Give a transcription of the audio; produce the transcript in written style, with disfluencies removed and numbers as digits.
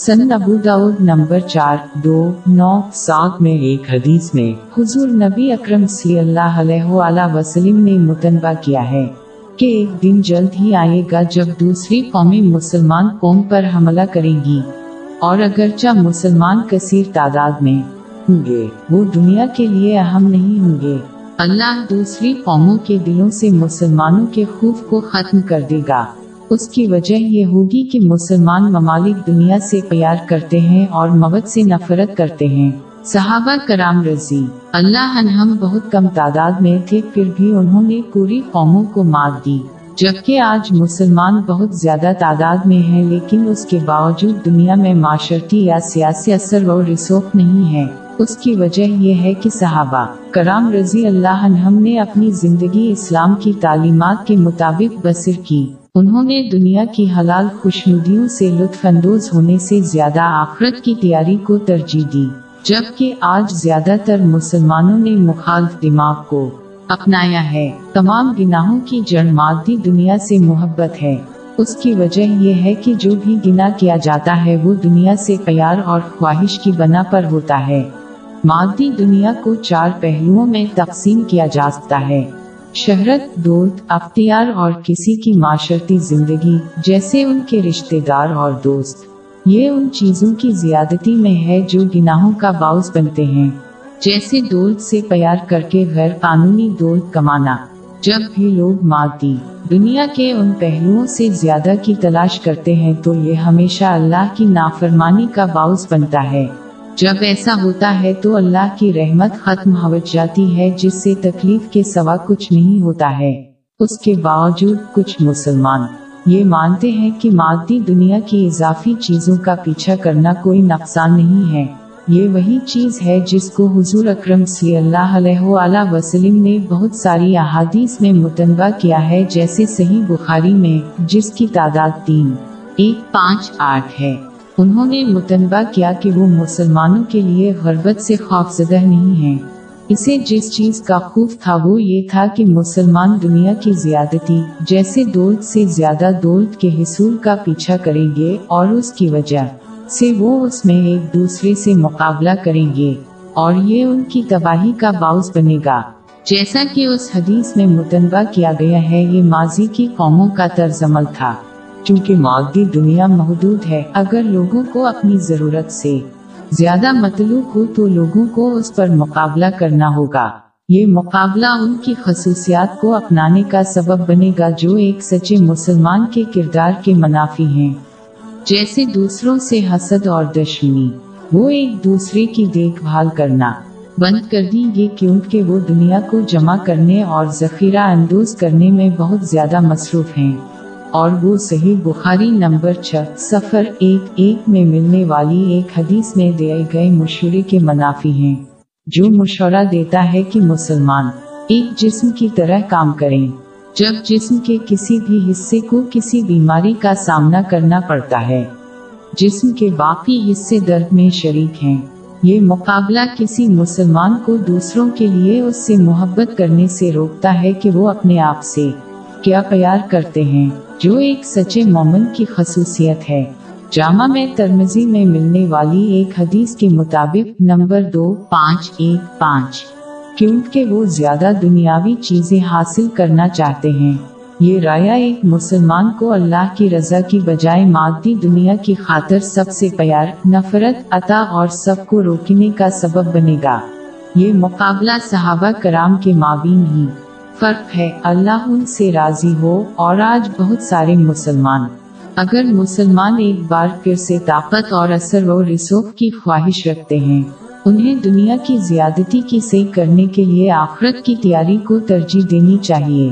سنن ابوداود نمبر 4297 میں ایک حدیث میں حضور نبی اکرم صلی اللہ علیہ وآلہ وسلم نے متنبہ کیا ہے کہ ایک دن جلد ہی آئے گا جب دوسری قومیں مسلمان قوم پر حملہ کریں گی، اور اگرچہ مسلمان کثیر تعداد میں ہوں گے، وہ دنیا کے لیے اہم نہیں ہوں گے۔ اللہ دوسری قوموں کے دلوں سے مسلمانوں کے خوف کو ختم کر دے گا۔ اس کی وجہ یہ ہوگی کہ مسلمان ممالک دنیا سے پیار کرتے ہیں اور موت سے نفرت کرتے ہیں۔ صحابہ کرام رضی اللہ عنہم بہت کم تعداد میں تھے، پھر بھی انہوں نے پوری قوموں کو مار دی، جبکہ آج مسلمان بہت زیادہ تعداد میں ہیں، لیکن اس کے باوجود دنیا میں معاشرتی یا سیاسی اثر و رسوخ نہیں ہے۔ اس کی وجہ یہ ہے کہ صحابہ کرام رضی اللہ عنہم نے اپنی زندگی اسلام کی تعلیمات کے مطابق بسر کی۔ انہوں نے دنیا کی حلال خوشنودیوں سے لطف اندوز ہونے سے زیادہ آخرت کی تیاری کو ترجیح دی، جبکہ آج زیادہ تر مسلمانوں نے مخالف دماغ کو اپنایا ہے۔ تمام گناہوں کی جڑ مادی دنیا سے محبت ہے۔ اس کی وجہ یہ ہے کہ جو بھی گناہ کیا جاتا ہے وہ دنیا سے پیار اور خواہش کی بنا پر ہوتا ہے۔ مادی دنیا کو چار پہلوؤں میں تقسیم کیا جا سکتا ہے: شہرت، دولت، اختیار اور کسی کی معاشرتی زندگی جیسے ان کے رشتہ دار اور دوست۔ یہ ان چیزوں کی زیادتی میں ہے جو گناہوں کا باعث بنتے ہیں، جیسے دولت سے پیار کر کے غیر قانونی دولت کمانا۔ جب بھی لوگ مادی دنیا کے ان پہلوؤں سے زیادہ کی تلاش کرتے ہیں تو یہ ہمیشہ اللہ کی نافرمانی کا باعث بنتا ہے۔ جب ایسا ہوتا ہے تو اللہ کی رحمت ختم ہو جاتی ہے، جس سے تکلیف کے سوا کچھ نہیں ہوتا ہے۔ اس کے باوجود کچھ مسلمان یہ مانتے ہیں کہ مادی دنیا کی اضافی چیزوں کا پیچھا کرنا کوئی نقصان نہیں ہے۔ یہ وہی چیز ہے جس کو حضور اکرم صلی اللہ علیہ وآلہ وسلم نے بہت ساری احادیث میں متنبہ کیا ہے، جیسے صحیح بخاری میں، جس کی تعداد 3158 ہے۔ انہوں نے متنبہ کیا کہ وہ مسلمانوں کے لیے غربت سے خوفزدہ نہیں ہیں۔ اسے جس چیز کا خوف تھا وہ یہ تھا کہ مسلمان دنیا کی زیادتی جیسے دولت سے زیادہ دولت کے حصول کا پیچھا کریں گے، اور اس کی وجہ سے وہ اس میں ایک دوسرے سے مقابلہ کریں گے، اور یہ ان کی تباہی کا باعث بنے گا، جیسا کہ اس حدیث میں متنبہ کیا گیا ہے۔ یہ ماضی کی قوموں کا طرز عمل تھا۔ چونکہ مادی دنیا محدود ہے، اگر لوگوں کو اپنی ضرورت سے زیادہ مطلوب ہو تو لوگوں کو اس پر مقابلہ کرنا ہوگا۔ یہ مقابلہ ان کی خصوصیات کو اپنانے کا سبب بنے گا جو ایک سچے مسلمان کے کردار کے منافی ہیں، جیسے دوسروں سے حسد اور دشمنی۔ وہ ایک دوسرے کی دیکھ بھال کرنا بند کر دیں گے، کیونکہ وہ دنیا کو جمع کرنے اور ذخیرہ اندوز کرنے میں بہت زیادہ مصروف ہیں، اور وہ صحیح بخاری نمبر 6011 میں ملنے والی ایک حدیث میں دیے گئے مشورے کے منافی ہیں، جو مشورہ دیتا ہے کہ مسلمان ایک جسم کی طرح کام کریں۔ جب جسم کے کسی بھی حصے کو کسی بیماری کا سامنا کرنا پڑتا ہے، جسم کے باقی حصے درد میں شریک ہیں۔ یہ مقابلہ کسی مسلمان کو دوسروں کے لیے اس سے محبت کرنے سے روکتا ہے کہ وہ اپنے آپ سے کیا پیار کرتے ہیں، جو ایک سچے مومن کی خصوصیت ہے۔ جامعہ ترمذی میں ملنے والی ایک حدیث کے مطابق نمبر 2515، کیونکہ وہ زیادہ دنیاوی چیزیں حاصل کرنا چاہتے ہیں۔ یہ رایہ ایک مسلمان کو اللہ کی رضا کی بجائے مادی دنیا کی خاطر سب سے پیار، نفرت، عطا اور سب کو روکنے کا سبب بنے گا۔ یہ مقابلہ صحابہ کرام کے مابین ہی فرق ہے۔ اللہ ان سے راضی ہو، اور آج بہت سارے مسلمان اگر مسلمان ایک بار پھر سے طاقت اور اثر و رسوخ کی خواہش رکھتے ہیں، انہیں دنیا کی زیادتی کی سعی کرنے کے لیے آخرت کی تیاری کو ترجیح دینی چاہیے۔